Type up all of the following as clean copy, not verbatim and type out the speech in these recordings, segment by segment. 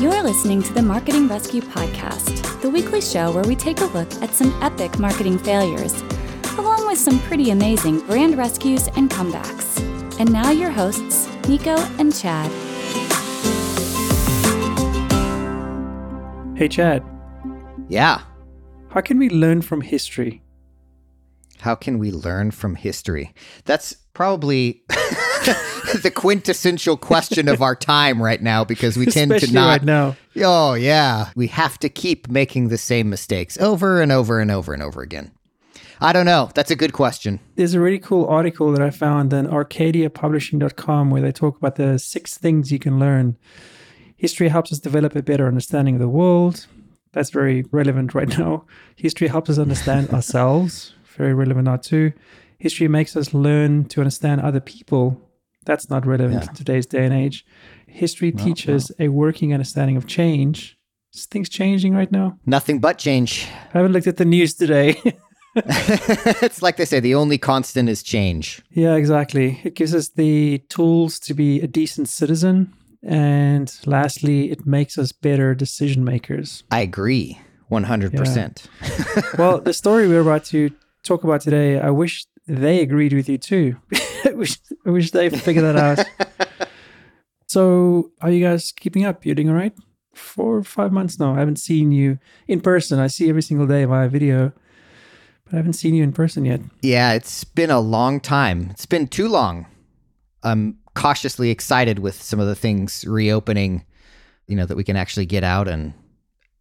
You're listening to the Marketing Rescue Podcast, the weekly show where we take a look at some epic marketing failures, along with some pretty amazing brand rescues and comebacks. And now your hosts, Nico and Chad. Hey, Chad. Yeah? How can we learn from history? How can we learn from history? That's probably the quintessential question of our time right now, because we tend especially to not right now. Oh yeah, we have to keep making the same mistakes over and over and over and over again. I don't know. That's a good question. There's a really cool article that I found on ArcadiaPublishing.com where they talk about the 6 things you can learn. History helps us develop a better understanding of the world. That's very relevant right now. History helps us understand ourselves. Very relevant now too. History makes us learn to understand other people. That's not relevant in today's day and age. History teaches a working understanding of change. Is things changing right now? Nothing but change. I haven't looked at the news today. It's like they say, the only constant is change. Yeah, exactly. It gives us the tools to be a decent citizen. And lastly, it makes us better decision makers. I agree, 100%. Yeah. Well, the story we're about to talk about today, I wish they agreed with you too. I wish they figured that out. So, are you guys keeping up? You're doing all right? 4 or 5 months now. I haven't seen you in person. I see you every single day via video, but I haven't seen you in person yet. Yeah, it's been a long time. It's been too long. I'm cautiously excited with some of the things reopening, you know, that we can actually get out and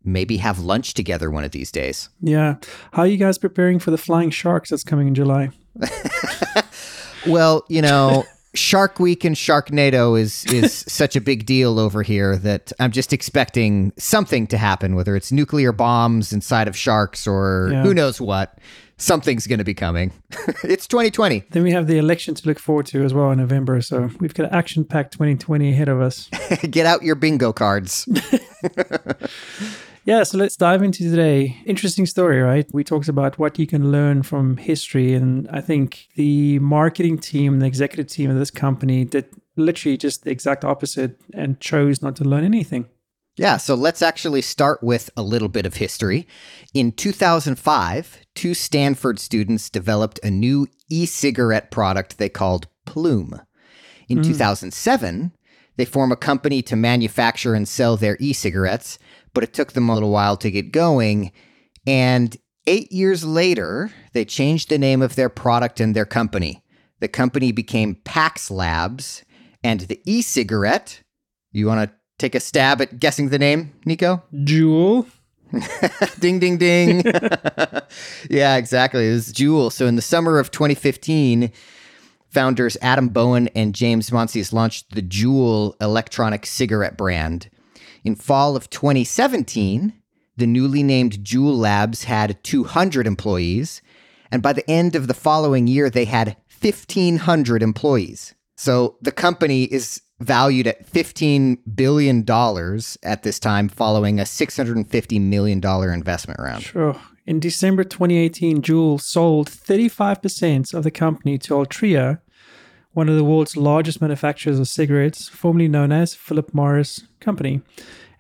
maybe have lunch together one of these days. Yeah. How are you guys preparing for the Flying Sharks that's coming in July? Well, you know, Shark Week and Sharknado is such a big deal over here that I'm just expecting something to happen, whether it's nuclear bombs inside of sharks or who knows what. Something's going to be coming. It's 2020. Then we have the election to look forward to as well in November. So we've got an action-packed 2020 ahead of us. Get out your bingo cards. Yeah, so let's dive into today. Interesting story, right? We talked about what you can learn from history. And I think the marketing team, the executive team of this company did literally just the exact opposite and chose not to learn anything. Yeah, so let's actually start with a little bit of history. In 2005, 2 Stanford students developed a new e-cigarette product they called Plume. In 2007, they form a company to manufacture and sell their e-cigarettes, but it took them a little while to get going. And 8 years later, they changed the name of their product and their company. The company became PAX Labs, and the e-cigarette, you want to take a stab at guessing the name, Nico? JUUL. Ding, ding, ding. Yeah, exactly. It was JUUL. So in the summer of 2015, founders Adam Bowen and James Monsees launched the JUUL electronic cigarette brand. In fall of 2017, the newly named JUUL Labs had 200 employees, and by the end of the following year, they had 1,500 employees. So the company is valued at $15 billion at this time, following a $650 million investment round. Sure. In December 2018, JUUL sold 35% of the company to Altria, one of the world's largest manufacturers of cigarettes, formerly known as Philip Morris Company.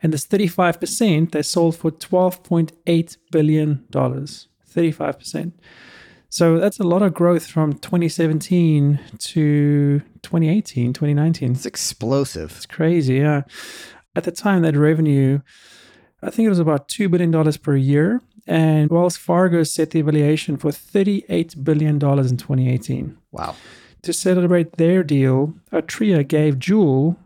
And this 35%, they sold for $12.8 billion. 35%. So that's a lot of growth from 2017 to 2018, 2019. It's explosive. It's crazy, yeah. At the time, that revenue, I think it was about $2 billion per year. And Wells Fargo set the valuation for $38 billion in 2018. Wow. To celebrate their deal, Altria gave JUUL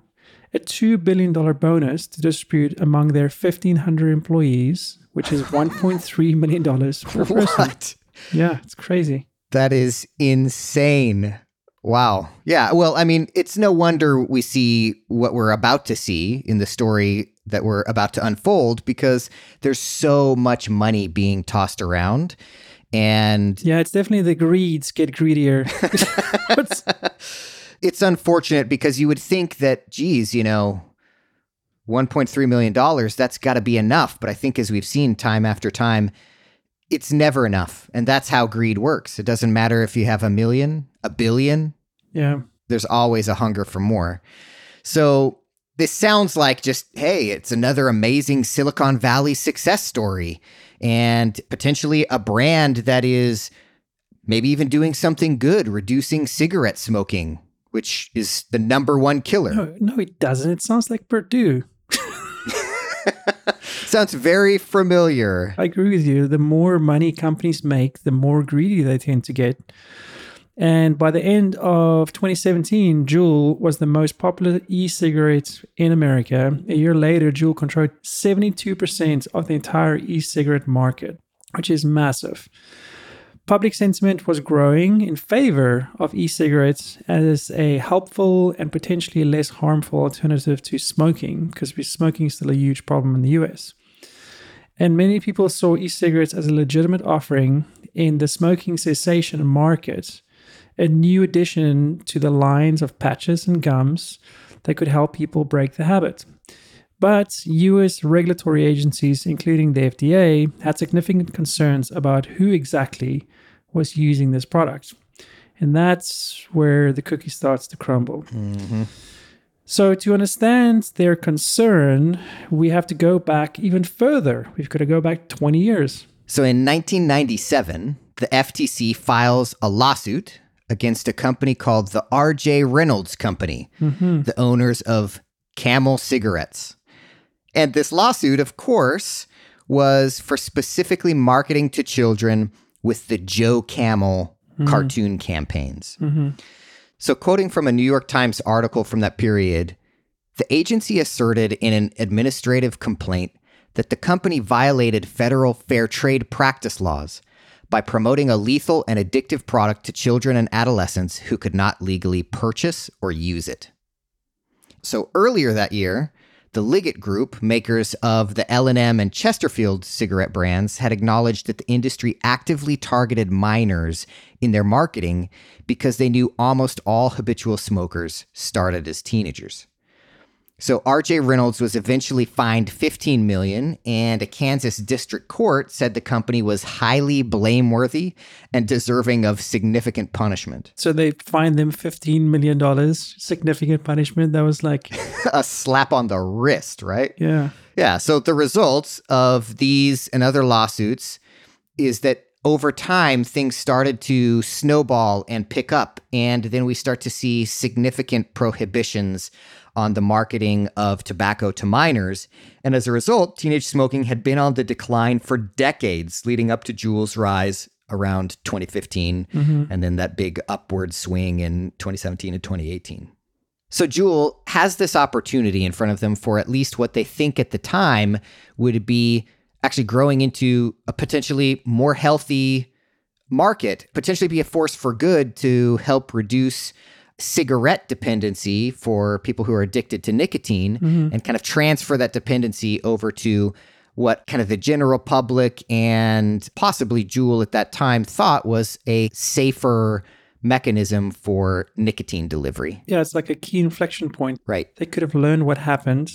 a $2 billion bonus to distribute among their 1,500 employees, which is $1.3 million per person. What? Yeah, it's crazy. That is insane. Wow. Yeah, well, I mean, it's no wonder we see what we're about to see in the story that we're about to unfold, because there's so much money being tossed around. And yeah, it's definitely the greeds get greedier. It's unfortunate, because you would think that, geez, you know, $1.3 million, that's got to be enough. But I think, as we've seen time after time, it's never enough. And that's how greed works. It doesn't matter if you have $1 million, $1 billion. Yeah. There's always a hunger for more. So this sounds like just, hey, it's another amazing Silicon Valley success story and potentially a brand that is maybe even doing something good, reducing cigarette smoking, which is the number one killer. No, it doesn't. It sounds like Purdue. Sounds very familiar. I agree with you. The more money companies make, the more greedy they tend to get. And by the end of 2017, JUUL was the most popular e-cigarette in America. A year later, JUUL controlled 72% of the entire e-cigarette market, which is massive. Public sentiment was growing in favor of e-cigarettes as a helpful and potentially less harmful alternative to smoking, because smoking is still a huge problem in the US. And many people saw e-cigarettes as a legitimate offering in the smoking cessation market, a new addition to the lines of patches and gums that could help people break the habit. But US regulatory agencies, including the FDA, had significant concerns about who exactly was using this product. And that's where the cookie starts to crumble. Mm-hmm. So to understand their concern, we have to go back even further. We've got to go back 20 years. So in 1997, the FTC files a lawsuit against a company called the R.J. Reynolds Company, the owners of Camel Cigarettes. And this lawsuit, of course, was for specifically marketing to children with the Joe Camel cartoon campaigns. So quoting from a New York Times article from that period, the agency asserted in an administrative complaint that the company violated federal fair trade practice laws by promoting a lethal and addictive product to children and adolescents who could not legally purchase or use it. So earlier that year, the Liggett Group, makers of the L&M and Chesterfield cigarette brands, had acknowledged that the industry actively targeted minors in their marketing because they knew almost all habitual smokers started as teenagers. So R.J. Reynolds was eventually fined $15 million, and a Kansas district court said the company was highly blameworthy and deserving of significant punishment. So they fined them $15 million, significant punishment. That was like... a slap on the wrist, right? Yeah. Yeah, so the results of these and other lawsuits is that over time, things started to snowball and pick up, and then we start to see significant prohibitions on the marketing of tobacco to minors. And as a result, teenage smoking had been on the decline for decades leading up to JUUL's rise around 2015, and then that big upward swing in 2017 and 2018. So JUUL has this opportunity in front of them for at least what they think at the time would be actually growing into a potentially more healthy market, potentially be a force for good to help reduce cigarette dependency for people who are addicted to nicotine and kind of transfer that dependency over to what kind of the general public and possibly JUUL at that time thought was a safer mechanism for nicotine delivery. Yeah, it's like a key inflection point. Right. They could have learned what happened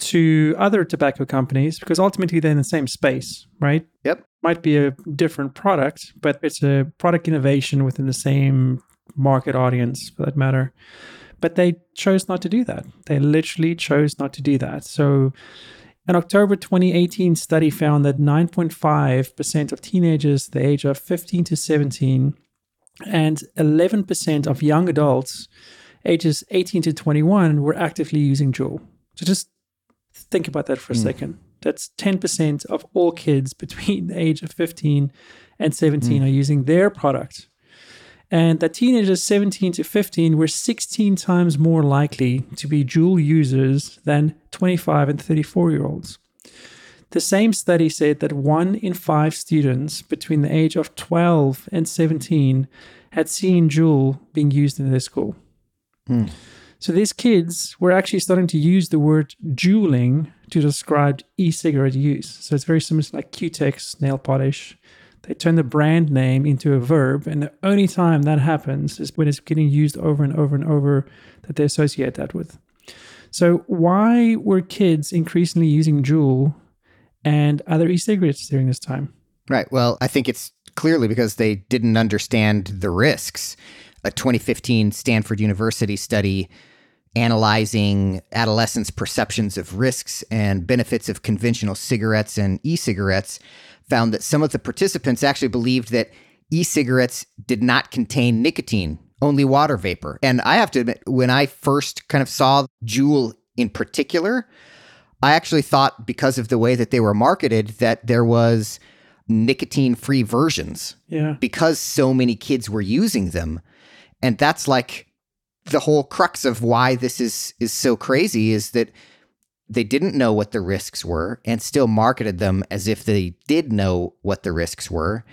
to other tobacco companies because ultimately they're in the same space, right? Yep. Might be a different product, but it's a product innovation within the same market audience for that matter. But they chose not to do that. They literally chose not to do that. So an October 2018 study found that 9.5% of teenagers the age of 15 to 17 and 11% of young adults ages 18 to 21 were actively using JUUL. So just think about that for a second. That's 10% of all kids between the age of 15 and 17 are using their product. And that teenagers 17 to 15 were 16 times more likely to be JUUL users than 25 and 34-year-olds. The same study said that 1 in 5 students between the age of 12 and 17 had seen JUUL being used in their school. So these kids were actually starting to use the word juuling to describe e-cigarette use. So it's very similar to like Q-Tex, nail polish. They turn the brand name into a verb, and the only time that happens is when it's getting used over and over and over that they associate that with. So why were kids increasingly using JUUL and other e-cigarettes during this time? Right. Well, I think it's clearly because they didn't understand the risks. A 2015 Stanford University study analyzing adolescents' perceptions of risks and benefits of conventional cigarettes and e-cigarettes, found that some of the participants actually believed that e-cigarettes did not contain nicotine, only water vapor. And I have to admit, when I first kind of saw JUUL in particular, I actually thought, because of the way that they were marketed, that there was nicotine-free versions. Yeah. Because so many kids were using them. And that's like the whole crux of why this is so crazy, is that they didn't know what the risks were and still marketed them as if they did know what the risks were,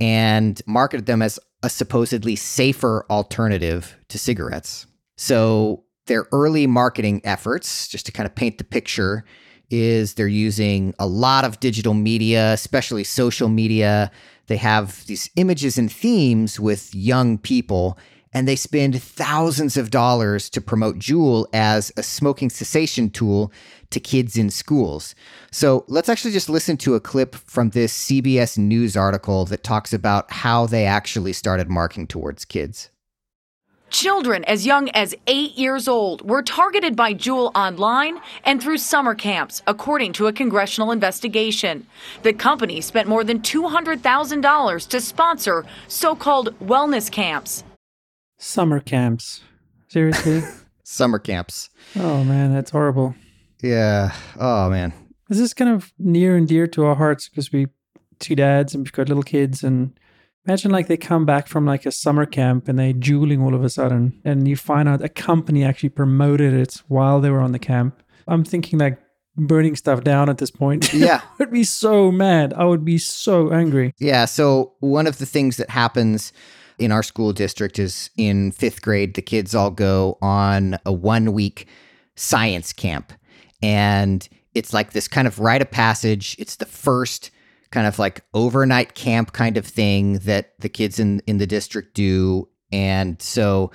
and marketed them as a supposedly safer alternative to cigarettes. So their early marketing efforts, just to kind of paint the picture, is they're using a lot of digital media, especially social media. They have these images and themes with young people, and they spend thousands of dollars to promote JUUL as a smoking cessation tool to kids in schools. So let's actually just listen to a clip from this CBS News article that talks about how they actually started marketing towards kids. Children as young as 8 years old were targeted by JUUL online and through summer camps, according to a congressional investigation. The company spent more than $200,000 to sponsor so-called wellness camps. Summer camps. Seriously? Summer camps. Oh, man, that's horrible. Yeah. Oh, man. This is kind of near and dear to our hearts because we two dads and we've got little kids. And imagine like they come back from like a summer camp and they're JUULing all of a sudden. And you find out a company actually promoted it while they were on the camp. I'm thinking like burning stuff down at this point. Yeah. I would be so mad. I would be so angry. Yeah. So one of the things that happens in our school district is in fifth grade, the kids all go on a 1-week science camp. And it's like this kind of rite of passage. It's the first kind of like overnight camp kind of thing that the kids in the district do. And so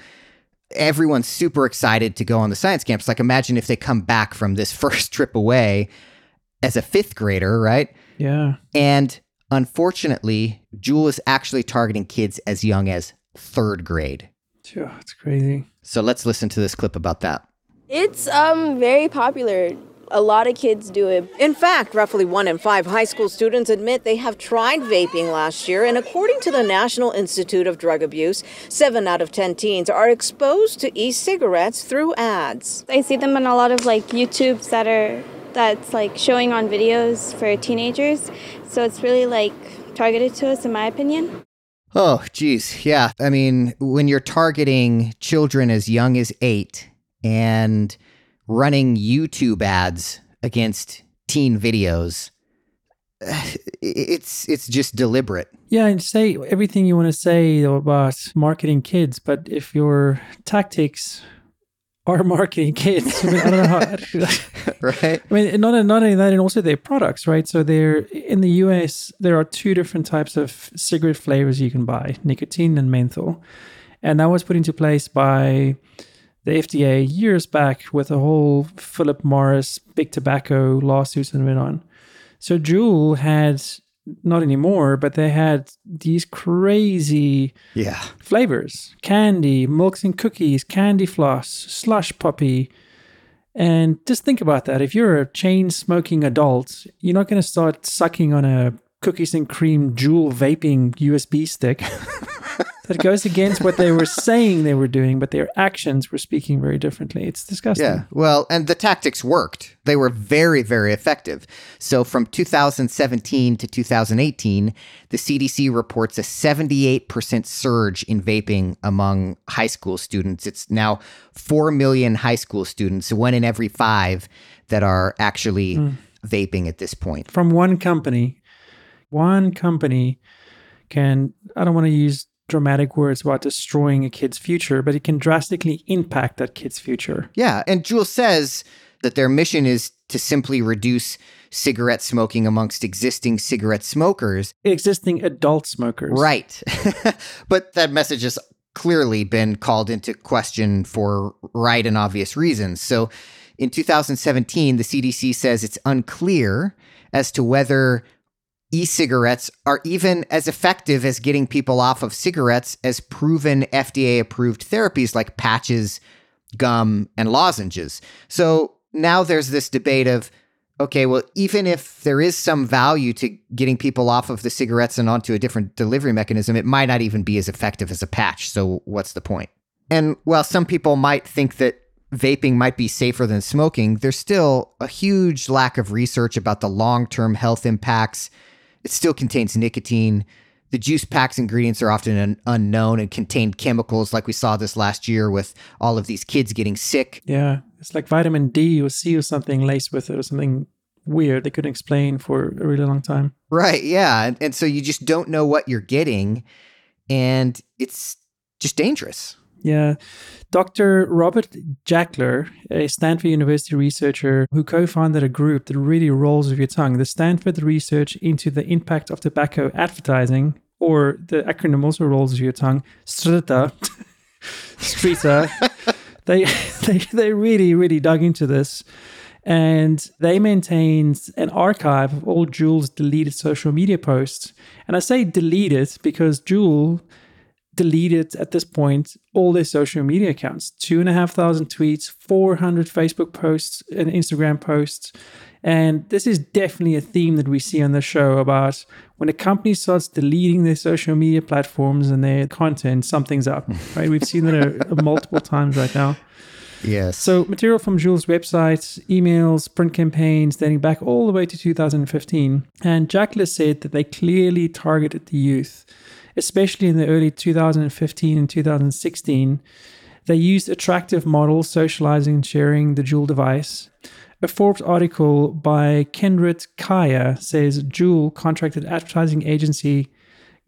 everyone's super excited to go on the science camps. Like, imagine if they come back from this first trip away as a fifth grader, right? Yeah. And unfortunately, JUUL is actually targeting kids as young as third grade. Sure, that's crazy. So let's listen to this clip about that. It's very popular. A lot of kids do it. In fact, roughly 1 in 5 high school students admit they have tried vaping last year. And according to the National Institute of Drug Abuse, 7 out of 10 teens are exposed to e-cigarettes through ads. I see them on a lot of like YouTubes that's like showing on videos for teenagers. So it's really like targeted to us, in my opinion. Oh, geez. Yeah. I mean, when you're targeting children as young as 8 and running YouTube ads against teen videos, it's just deliberate. Yeah, and say everything you want to say about marketing kids, but if your tactics are marketing kids, I mean, I don't know how. Right. I mean, not only that, and also their products, right? So they're in the US, there are 2 different types of cigarette flavors you can buy, nicotine and menthol. And that was put into place by the FDA years back with a whole Philip Morris, big tobacco lawsuits and went on. So JUUL had, not anymore, but they had these crazy flavors. Candy, milks and cookies, candy floss, slush puppy. And just think about that. If you're a chain-smoking adult, you're not going to start sucking on a cookies and cream JUUL vaping USB stick. That goes against what they were saying they were doing, but their actions were speaking very differently. It's disgusting. Yeah, well, and the tactics worked. They were very, very effective. So from 2017 to 2018, the CDC reports a 78% surge in vaping among high school students. It's now 4 million high school students, 1 in every 5 that are actually vaping at this point. From one company. One company can, I don't want to use dramatic words about destroying a kid's future, but it can drastically impact that kid's future. Yeah, and JUUL says that their mission is to simply reduce cigarette smoking amongst existing cigarette smokers. Existing adult smokers. Right. But that message has clearly been called into question for right and obvious reasons. So in 2017, the CDC says it's unclear as to whether e-cigarettes are even as effective as getting people off of cigarettes as proven FDA-approved therapies like patches gum, and lozenges. So now there's this debate of, okay, well, even if there is some value to getting people off of the cigarettes and onto a different delivery mechanism, it might not even be as effective as a patch. So what's the point? And while some people might think that vaping might be safer than smoking, there's still a huge lack of research about the long-term health impacts. It still contains nicotine. The juice pack's ingredients are often unknown and contain chemicals like we saw this last year with all of these kids getting sick. Yeah, it's like vitamin D or C or something laced with it or something weird they couldn't explain for a really long time. Right, yeah. And so you just don't know what you're getting, and it's just dangerous. Yeah. Dr. Robert Jackler, a Stanford University researcher who co-founded a group that really rolls with your tongue, the Stanford Research into the Impact of Tobacco Advertising, or the acronym also rolls with your tongue, STRITA, they really, really dug into this. And they maintained an archive of all JUUL's deleted social media posts. And I say deleted because JUUL deleted at this point all their social media accounts, 2,500 tweets, 400 Facebook posts and Instagram posts. And this is definitely a theme that we see on the show about when a company starts deleting their social media platforms and their content, something's up, right? We've seen that multiple times right now. Yes. So material from JUUL's websites, emails, print campaigns, dating back all the way to 2015. And Jackler said that they clearly targeted the youth, especially in the early 2015 and 2016. They used attractive models, socializing and sharing the JUUL device. A Forbes article by Kendrit Kaya says JUUL contracted advertising agency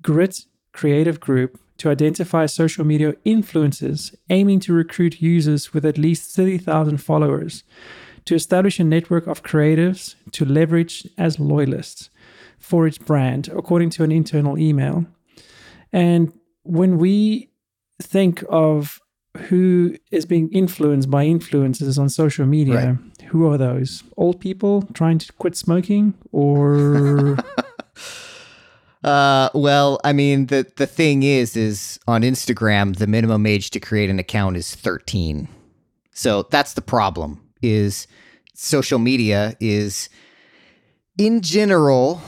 Grit Creative Group to identify social media influencers, aiming to recruit users with at least 30,000 followers, to establish a network of creatives to leverage as loyalists for its brand, according to an internal email. And when we think of who is being influenced by influencers on social media, right, who are those? Old people trying to quit smoking, or... Well, I mean, the thing is on Instagram, the minimum age to create an account is 13. So that's the problem, is social media is, in general,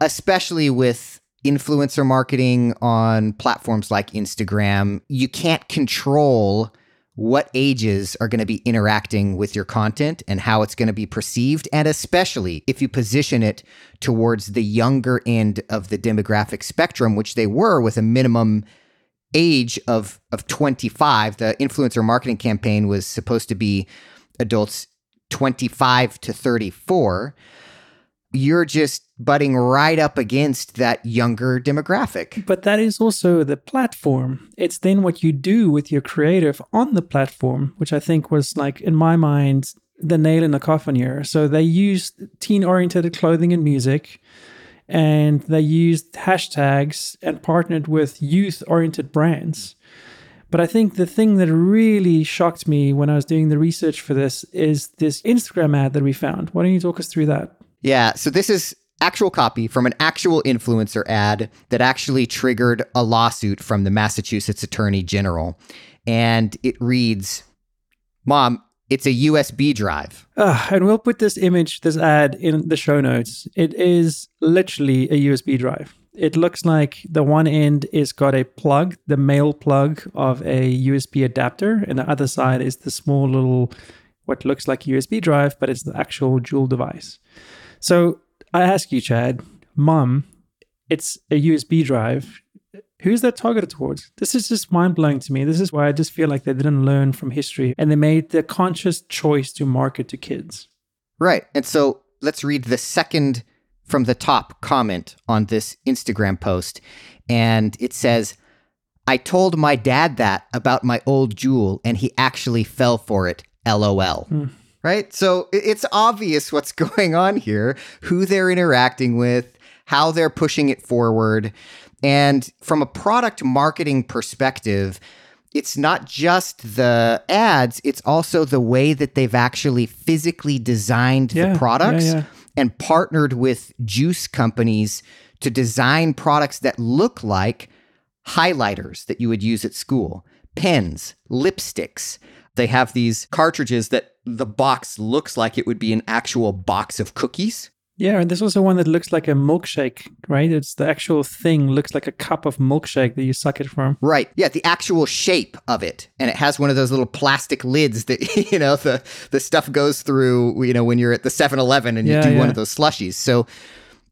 especially with influencer marketing on platforms like Instagram, you can't control what ages are going to be interacting with your content and how it's going to be perceived, and especially if you position it towards the younger end of the demographic spectrum, which they were with a minimum age of 25. The influencer marketing campaign was supposed to be adults 25 to 34. You're just butting right up against that younger demographic. But that is also the platform. It's then what you do with your creative on the platform, which I think was, like, in my mind, the nail in the coffin here. So they used teen-oriented clothing and music, and they used hashtags and partnered with youth-oriented brands. But I think the thing that really shocked me when I was doing the research for this is this Instagram ad that we found. Why don't you talk us through that? Yeah, so this is actual copy from an actual influencer ad that actually triggered a lawsuit from the Massachusetts Attorney General. And it reads, Mom, it's a USB drive. And we'll put this image, this ad, in the show notes. It is literally a USB drive. It looks like the one end is got a plug, the male plug of a USB adapter, and the other side is the small little, what looks like a USB drive, but it's the actual JUUL device. So I ask you, Chad, Mom, it's a USB drive. Who's that targeted towards? This is just mind-blowing to me. This is why I just feel like they didn't learn from history and they made the conscious choice to market to kids. Right. And so let's read the second from the top comment on this Instagram post. And it says, I told my dad that about my old JUUL and he actually fell for it. LOL. Right? So it's obvious what's going on here, who they're interacting with, how they're pushing it forward. And from a product marketing perspective, it's not just the ads, it's also the way that they've actually physically designed the products and partnered with juice companies to design products that look like highlighters that you would use at school, pens, lipsticks, They have these cartridges that the box looks like it would be an actual box of cookies. Yeah, and there's also one that looks like a milkshake, right? It's the actual thing, looks like a cup of milkshake that you suck it from. Right. Yeah, the actual shape of it. And it has one of those little plastic lids that, you know, the stuff goes through, you know, when you're at the 7-Eleven and you do one of those slushies. So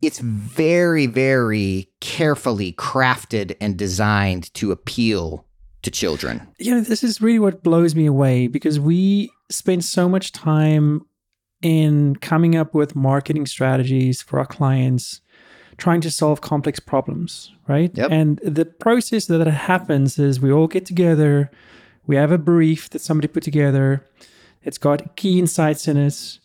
it's very, very carefully crafted and designed to appeal to children. You know, this is really what blows me away, because we spend so much time in coming up with marketing strategies for our clients, trying to solve complex problems, right? Yep. And the process that happens is we all get together, we have a brief that somebody put together, it's got key insights in it,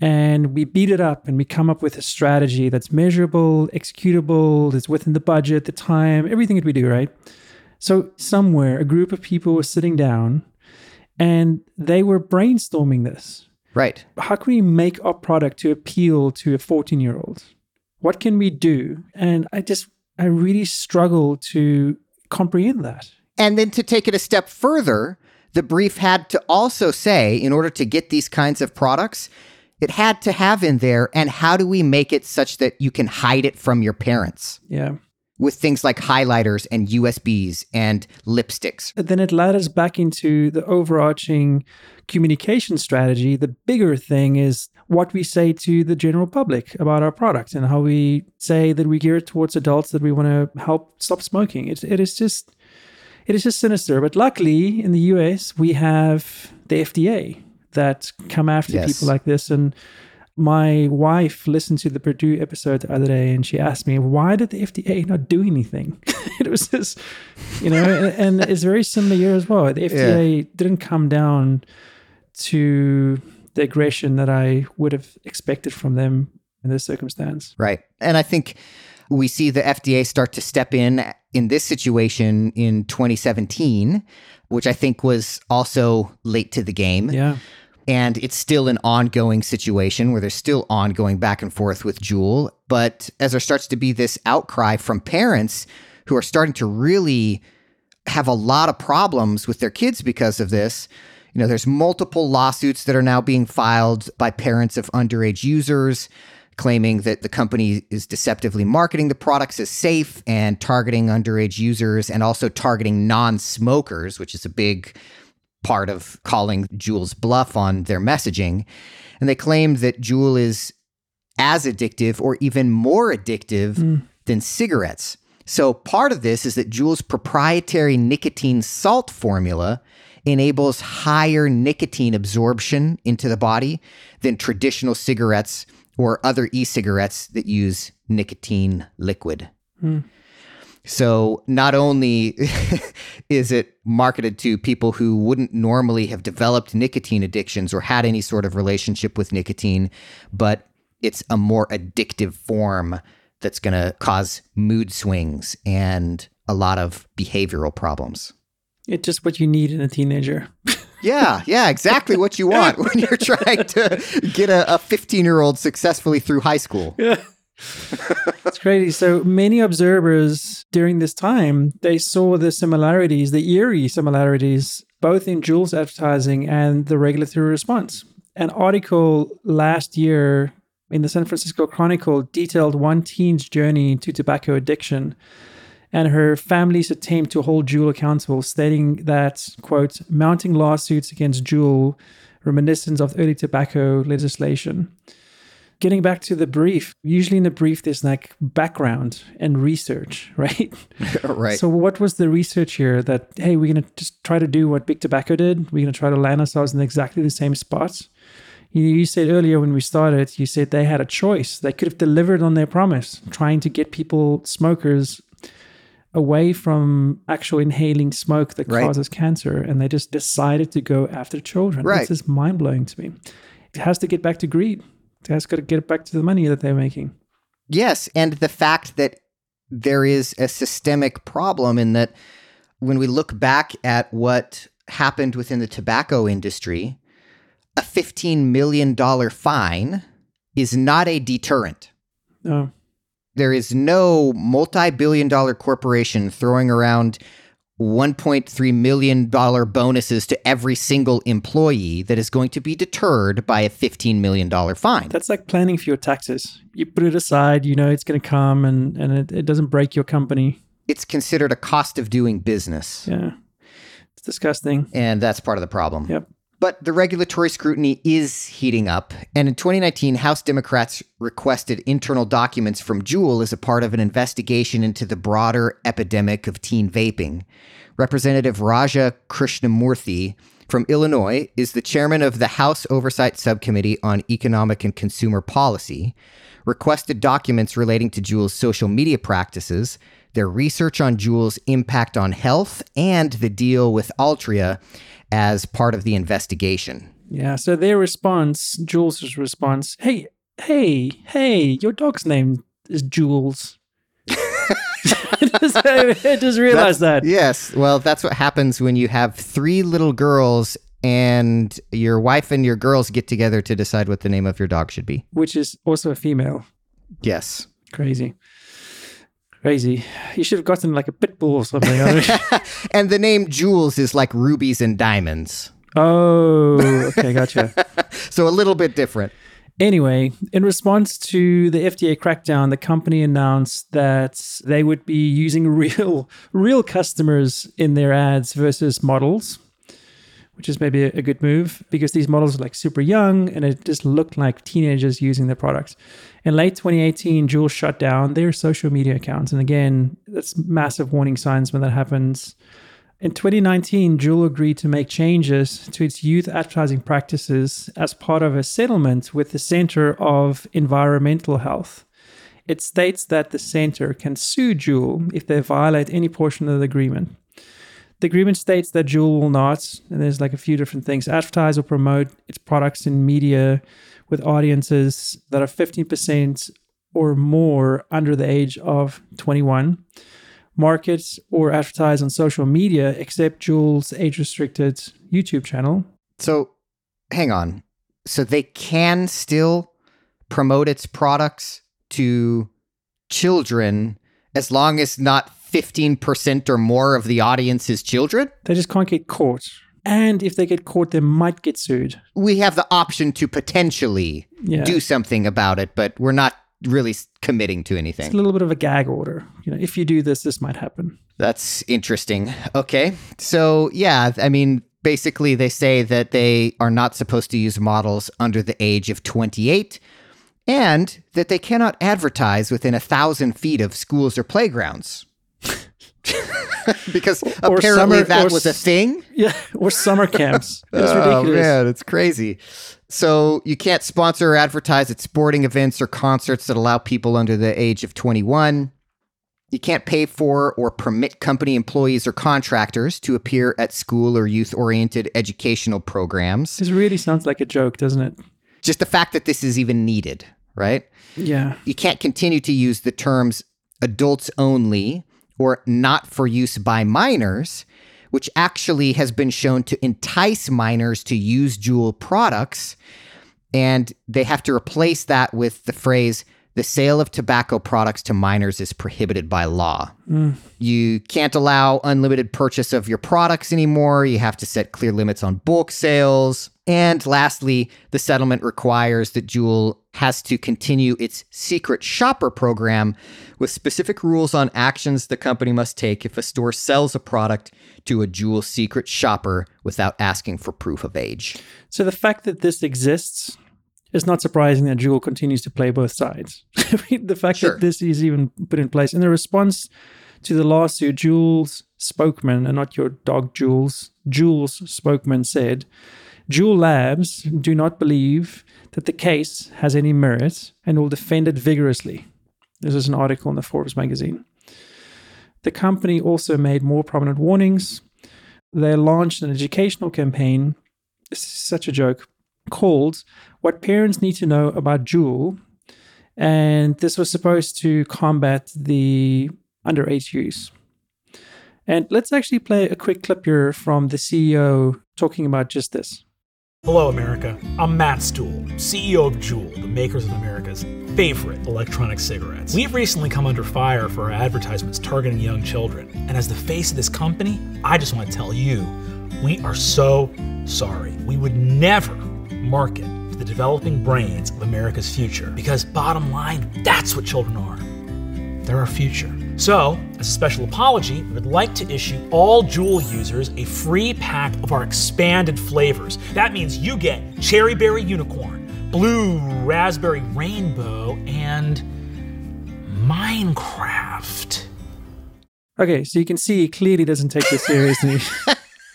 and we beat it up and we come up with a strategy that's measurable, executable, it's within the budget, the time, everything that we do, right? So somewhere a group of people were sitting down and they were brainstorming this. Right. How can we make our product to appeal to a 14-year-old? What can we do? And I really struggle to comprehend that. And then to take it a step further, the brief had to also say, in order to get these kinds of products, it had to have in there, and how do we make it such that you can hide it from your parents? Yeah. With things like highlighters and USBs and lipsticks. But then it ladders back into the overarching communication strategy. The bigger thing is what we say to the general public about our product and how we say that we gear it towards adults, that we want to help stop smoking. It is just sinister. But luckily, in the US, we have the FDA that come after people like this. And my wife listened to the Purdue episode the other day, and she asked me, why did the FDA not do anything? It was just, you know, and it's very similar here as well. The FDA didn't come down to the aggression that I would have expected from them in this circumstance. Right. And I think we see the FDA start to step in this situation in 2017, which I think was also late to the game. Yeah. And it's still an ongoing situation where there's still ongoing back and forth with JUUL. But as there starts to be this outcry from parents who are starting to really have a lot of problems with their kids because of this, you know, there's multiple lawsuits that are now being filed by parents of underage users claiming that the company is deceptively marketing the products as safe and targeting underage users and also targeting non-smokers, which is a big part of calling JUUL's bluff on their messaging. And they claim that JUUL is as addictive or even more addictive than cigarettes. So part of this is that JUUL's proprietary nicotine salt formula enables higher nicotine absorption into the body than traditional cigarettes or other e-cigarettes that use nicotine liquid. Mm. So not only is it marketed to people who wouldn't normally have developed nicotine addictions or had any sort of relationship with nicotine, but it's a more addictive form that's going to cause mood swings and a lot of behavioral problems. It's just what you need in a teenager. Yeah, exactly what you want when you're trying to get a 15-year-old successfully through high school. Yeah. It's crazy. So many observers during this time, they saw the similarities, the eerie similarities, both in JUUL's advertising and the regulatory response. An article last year in the San Francisco Chronicle detailed one teen's journey to tobacco addiction and her family's attempt to hold JUUL accountable, stating that, quote, mounting lawsuits against JUUL, reminiscent of early tobacco legislation. Getting back to the brief, usually in the brief, there's like background and research, right? Right. So what was the research here that, hey, we're going to just try to do what Big Tobacco did. We're going to try to land ourselves in exactly the same spots. You said earlier when we started, you said they had a choice. They could have delivered on their promise, trying to get people, smokers, away from actual inhaling smoke that causes cancer. And they just decided to go after children. Right. This is mind-blowing to me. It has to get back to greed. That's got to get back to the money that they're making. Yes, and the fact that there is a systemic problem in that when we look back at what happened within the tobacco industry, a $15 million fine is not a deterrent. No. There is no multi-billion dollar corporation throwing around $1.3 million bonuses to every single employee that is going to be deterred by a $15 million fine. That's like planning for your taxes. You put it aside, you know it's going to come, and it doesn't break your company. It's considered a cost of doing business. Yeah. It's disgusting. And that's part of the problem. Yep. But the regulatory scrutiny is heating up. And in 2019, House Democrats requested internal documents from JUUL as a part of an investigation into the broader epidemic of teen vaping. Representative Raja Krishnamoorthi from Illinois is the chairman of the House Oversight Subcommittee on Economic and Consumer Policy, requested documents relating to JUUL's social media practices, their research on JUUL's impact on health, and the deal with Altria as part of the investigation. Yeah, so their response, JUUL's response, hey, your dog's name is JUUL's. I just realized that. Yes, well, that's what happens when you have three little girls and your wife and your girls get together to decide what the name of your dog should be. Which is also a female. Yes. Crazy. You should have gotten like a pit bull or something. And the name JUUL's is like rubies and diamonds. Oh, okay, gotcha. So a little bit different. Anyway, in response to the FDA crackdown, the company announced that they would be using real customers in their ads versus models, which is maybe a good move because these models are like super young and it just looked like teenagers using their products. In late 2018, JUUL shut down their social media accounts. And again, that's massive warning signs when that happens. In 2019, JUUL agreed to make changes to its youth advertising practices as part of a settlement with the Center of Environmental Health. It states that the center can sue JUUL if they violate any portion of the agreement. The agreement states that JUUL will not, and there's like a few different things, advertise or promote its products in media with audiences that are 15% or more under the age of 21, market or advertise on social media except JUUL's age-restricted YouTube channel. So, hang on. So they can still promote its products to children as long as not 15% or more of the audience is children? They just can't get caught. And if they get caught, they might get sued. We have the option to potentially do something about it, but we're not really committing to anything. It's a little bit of a gag order. You know, if you do this, this might happen. That's interesting. Okay. So, yeah, I mean, basically they say that they are not supposed to use models under the age of 28, and that they cannot advertise within 1,000 feet of schools or playgrounds. Because apparently that was a thing. Yeah, or summer camps. It's ridiculous. Man, it's crazy. So you can't sponsor or advertise at sporting events or concerts that allow people under the age of 21. You can't pay for or permit company employees or contractors to appear at school or youth-oriented educational programs. This really sounds like a joke, doesn't it? Just the fact that this is even needed, right? Yeah. You can't continue to use the terms adults only or not for use by minors, which actually has been shown to entice minors to use JUUL products. And they have to replace that with the phrase, the sale of tobacco products to minors is prohibited by law. Mm. You can't allow unlimited purchase of your products anymore. You have to set clear limits on bulk sales. And lastly, the settlement requires that JUUL has to continue its secret shopper program with specific rules on actions the company must take if a store sells a product to a JUUL secret shopper without asking for proof of age. So the fact that this exists, it's not surprising that JUUL continues to play both sides. I mean, the fact that this is even put in place. In the response to the lawsuit, JUUL's spokesman, and not your dog JUUL's spokesman said, JUUL Labs do not believe that the case has any merit and will defend it vigorously. This is an article in the Forbes magazine. The company also made more prominent warnings. They launched an educational campaign. This is such a joke. Called What Parents Need to Know About JUUL, and this was supposed to combat the underage use. And let's actually play a quick clip here from the CEO talking about just this. Hello, America. I'm Matt Stuhl, CEO of JUUL, the makers of America's favorite electronic cigarettes. We've recently come under fire for our advertisements targeting young children. And as the face of this company, I just want to tell you, we are so sorry. We would never market to the developing brains of America's future. Because bottom line, that's what children are. They're our future. So, as a special apology, we would like to issue all JUUL users a free pack of our expanded flavors. That means you get Cherry Berry Unicorn, Blue Raspberry Rainbow, and Minecraft. Okay, so you can see he clearly doesn't take this seriously.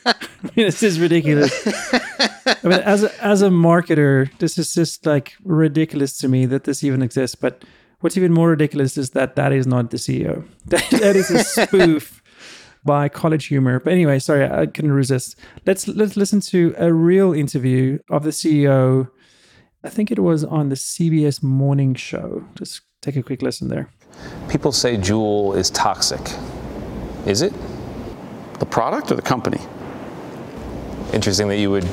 I mean, this is ridiculous. I mean, as a marketer, this is just like ridiculous to me that this even exists, but what's even more ridiculous is that is not the CEO. That is a spoof by College Humor. But anyway, sorry, I couldn't resist. Let's listen to a real interview of the CEO. I think it was on the CBS Morning Show. Just take a quick listen there. People say JUUL is toxic. Is it? The product or the company? Interesting that you would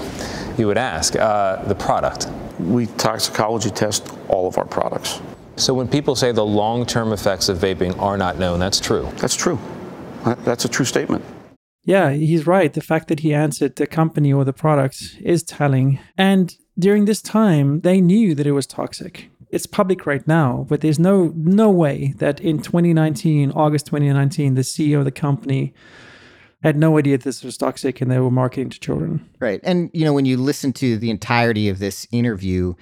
ask. The product. We toxicology test all of our products. So when people say the long-term effects of vaping are not known, that's true. That's true. That's a true statement. Yeah, he's right. The fact that he answered the company or the product is telling. And during this time, they knew that it was toxic. It's public right now, but there's no way that in August 2019, the CEO of the company had no idea this was toxic and they were marketing to children. Right. And, you know, when you listen to the entirety of this interview,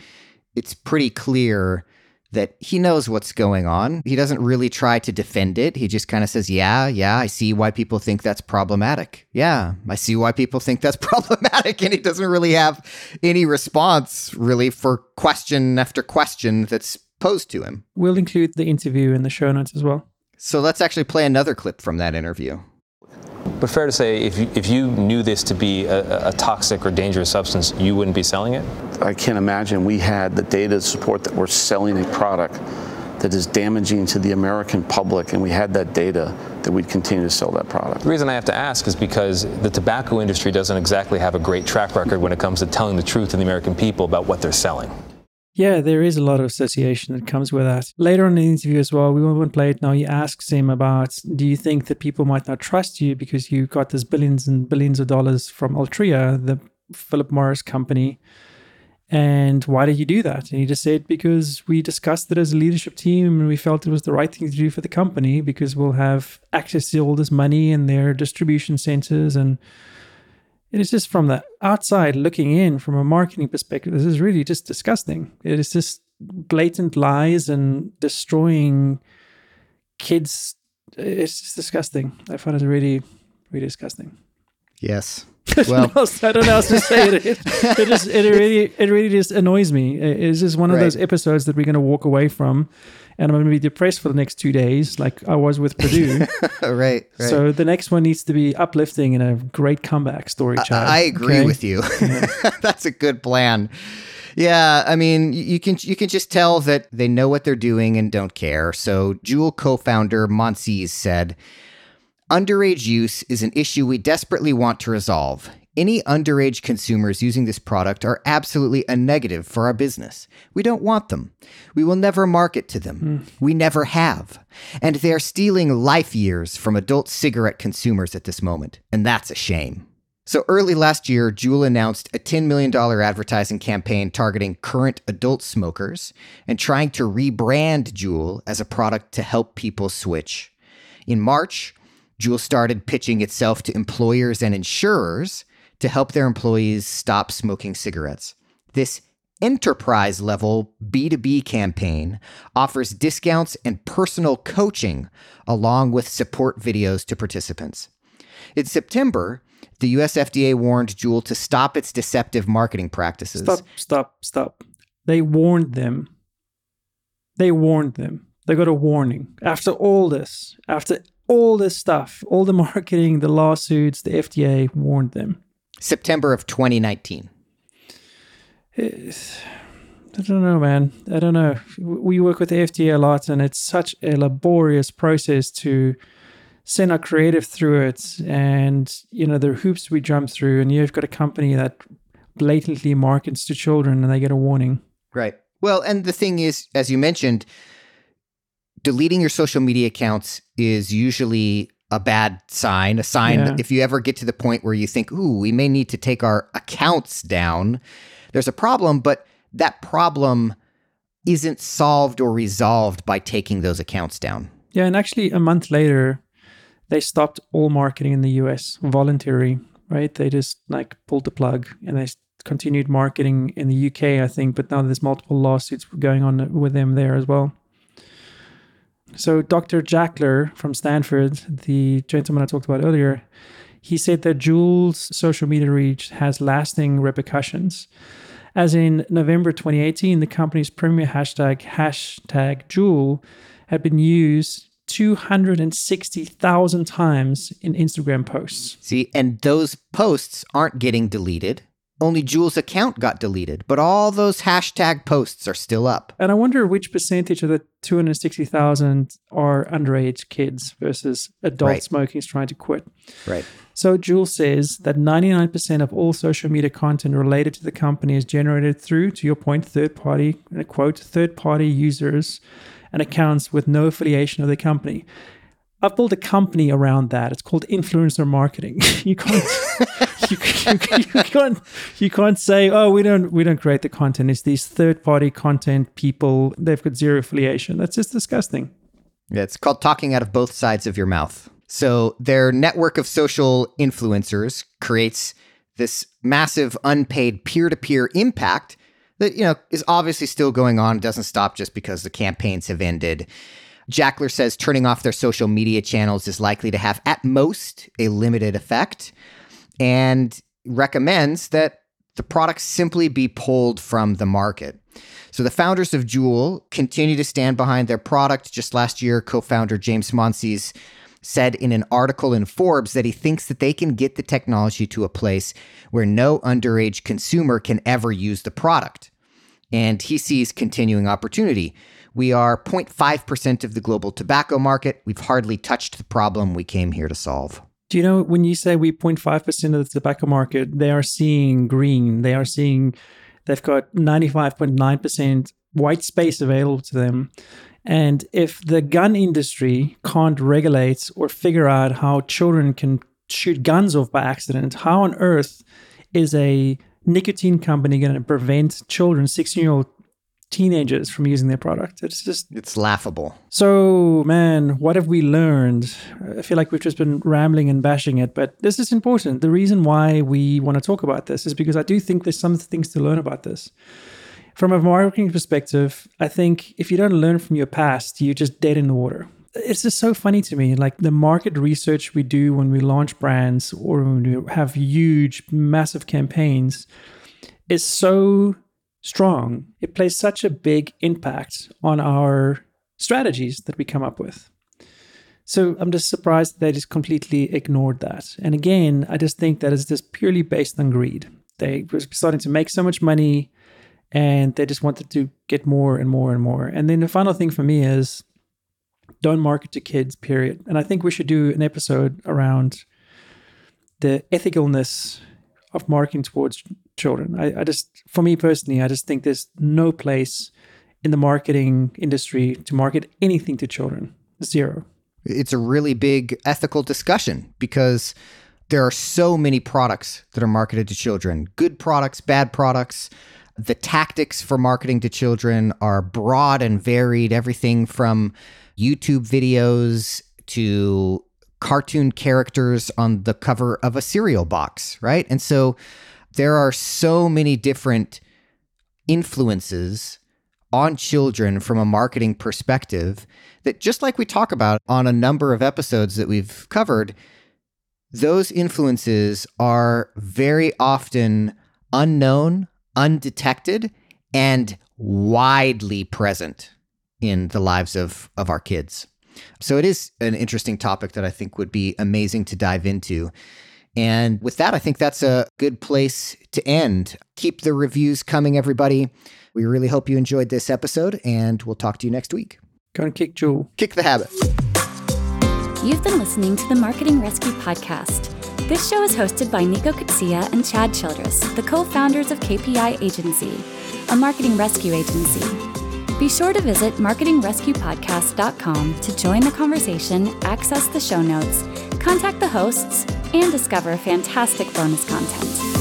it's pretty clear that he knows what's going on. He doesn't really try to defend it. He just kind of says, yeah, I see why people think that's problematic. And he doesn't really have any response really for question after question that's posed to him. We'll include the interview in the show notes as well. So let's actually play another clip from that interview. But fair to say, if you knew this to be a toxic or dangerous substance, you wouldn't be selling it? I can't imagine we had the data to support that we're selling a product that is damaging to the American public, and we had that data that we'd continue to sell that product. The reason I have to ask is because the tobacco industry doesn't exactly have a great track record when it comes to telling the truth to the American people about what they're selling. Yeah, there is a lot of association that comes with that. Later on in the interview as well, we won't play it now, he asks him about, do you think that people might not trust you because you got this billions and billions of dollars from Altria, the Philip Morris Company, and why did you do that? And he just said, because we discussed it as a leadership team and we felt it was the right thing to do for the company because we'll have access to all this money and their distribution centers. And it is just from the outside looking in, from a marketing perspective, this is really just disgusting. It is just blatant lies and destroying kids. It's just disgusting. I find it really, really disgusting. Yes. Well, I don't know how else to say it. It really just annoys me. It's just one of those episodes that we're going to walk away from, and I'm going to be depressed for the next 2 days, like I was with Purdue. Right. So the next one needs to be uplifting and a great comeback story, Chad. I agree with you. Yeah. That's a good plan. Yeah, I mean, you can just tell that they know what they're doing and don't care. So JUUL co-founder Monsees said, underage use is an issue we desperately want to resolve. Any underage consumers using this product are absolutely a negative for our business. We don't want them. We will never market to them. We never have. And they are stealing life years from adult cigarette consumers at this moment. And that's a shame. So early last year, JUUL announced a $10 million advertising campaign targeting current adult smokers and trying to rebrand JUUL as a product to help people switch. In March, JUUL started pitching itself to employers and insurers to help their employees stop smoking cigarettes. This enterprise-level B2B campaign offers discounts and personal coaching along with support videos to participants. In September, the U.S. FDA warned JUUL to stop its deceptive marketing practices. Stop. They warned them. They got a warning. After all this stuff, all the marketing, the lawsuits, the FDA warned them. September of 2019. I don't know, man. I don't know. We work with the FDA a lot, and it's such a laborious process to send our creative through it. And, you know, the hoops we jump through, and you've got a company that blatantly markets to children and they get a warning. Right. Well, and the thing is, as you mentioned, deleting your social media accounts is usually a bad sign, that if you ever get to the point where you think, ooh, we may need to take our accounts down, there's a problem, but that problem isn't solved or resolved by taking those accounts down. Yeah, and actually a month later, they stopped all marketing in the US, voluntary, right? They just like pulled the plug and they continued marketing in the UK, I think, but now there's multiple lawsuits going on with them there as well. So Dr. Jackler from Stanford, the gentleman I talked about earlier, he said that JUUL's social media reach has lasting repercussions. As in November 2018, the company's premier hashtag JUUL, had been used 260,000 times in Instagram posts. See, and those posts aren't getting deleted. Only JUUL's account got deleted, but all those hashtag posts are still up. And I wonder which percentage of the 260,000 are underage kids versus adult smokers trying to quit. Right. So JUUL says that 99% of all social media content related to the company is generated through, to your point, third-party, and I quote, third-party users and accounts with no affiliation of the company. I've built a company around that. It's called influencer marketing. You can't say, oh, we don't create the content. It's these third-party content people. They've got zero affiliation. That's just disgusting. Yeah, it's called talking out of both sides of your mouth. So their network of social influencers creates this massive unpaid peer-to-peer impact that, is obviously still going on, doesn't stop just because the campaigns have ended. Jackler says turning off their social media channels is likely to have, at most, a limited effect, and recommends that the products simply be pulled from the market. So the founders of JUUL continue to stand behind their product. Just last year, co-founder James Monsees said in an article in Forbes that he thinks that they can get the technology to a place where no underage consumer can ever use the product. And he sees continuing opportunity. We are 0.5% of the global tobacco market. We've hardly touched the problem we came here to solve. Do you know, when you say we 0.5% of the tobacco market, they are seeing green. They are seeing they've got 95.9% white space available to them. And if the gun industry can't regulate or figure out how children can shoot guns off by accident, how on earth is a nicotine company going to prevent children, 16-year-old teenagers, from using their product? It's laughable. So, man, what have we learned? I feel like we've just been rambling and bashing it, but this is important. The reason why we want to talk about this is because I do think there's some things to learn about this. From a marketing perspective, I think if you don't learn from your past, you're just dead in the water. It's just so funny to me, like the market research we do when we launch brands or when we have huge, massive campaigns is so strong. It plays such a big impact on our strategies that we come up with. So I'm just surprised they just completely ignored that. And again, I just think that it's just purely based on greed. They were starting to make so much money and they just wanted to get more and more and more. And then the final thing for me is, don't market to kids, period. And I think we should do an episode around the ethicalness of marketing towards children. For me personally, I just think there's no place in the marketing industry to market anything to children. Zero. It's a really big ethical discussion because there are so many products that are marketed to children. Good products, bad products. The tactics for marketing to children are broad and varied. Everything from YouTube videos to cartoon characters on the cover of a cereal box, right? And so there are so many different influences on children from a marketing perspective that, just like we talk about on a number of episodes that we've covered, those influences are very often unknown, undetected, and widely present in the lives of our kids. So it is an interesting topic that I think would be amazing to dive into. And with that, I think that's a good place to end. Keep the reviews coming, everybody. We really hope you enjoyed this episode, and we'll talk to you next week. Go and kick JUUL. Kick the habit. You've been listening to the Marketing Rescue Podcast. This show is hosted by Nico Katsia and Chad Childress, the co-founders of KPI Agency, a marketing rescue agency. Be sure to visit marketingrescuepodcast.com to join the conversation, access the show notes, contact the hosts, and discover fantastic bonus content.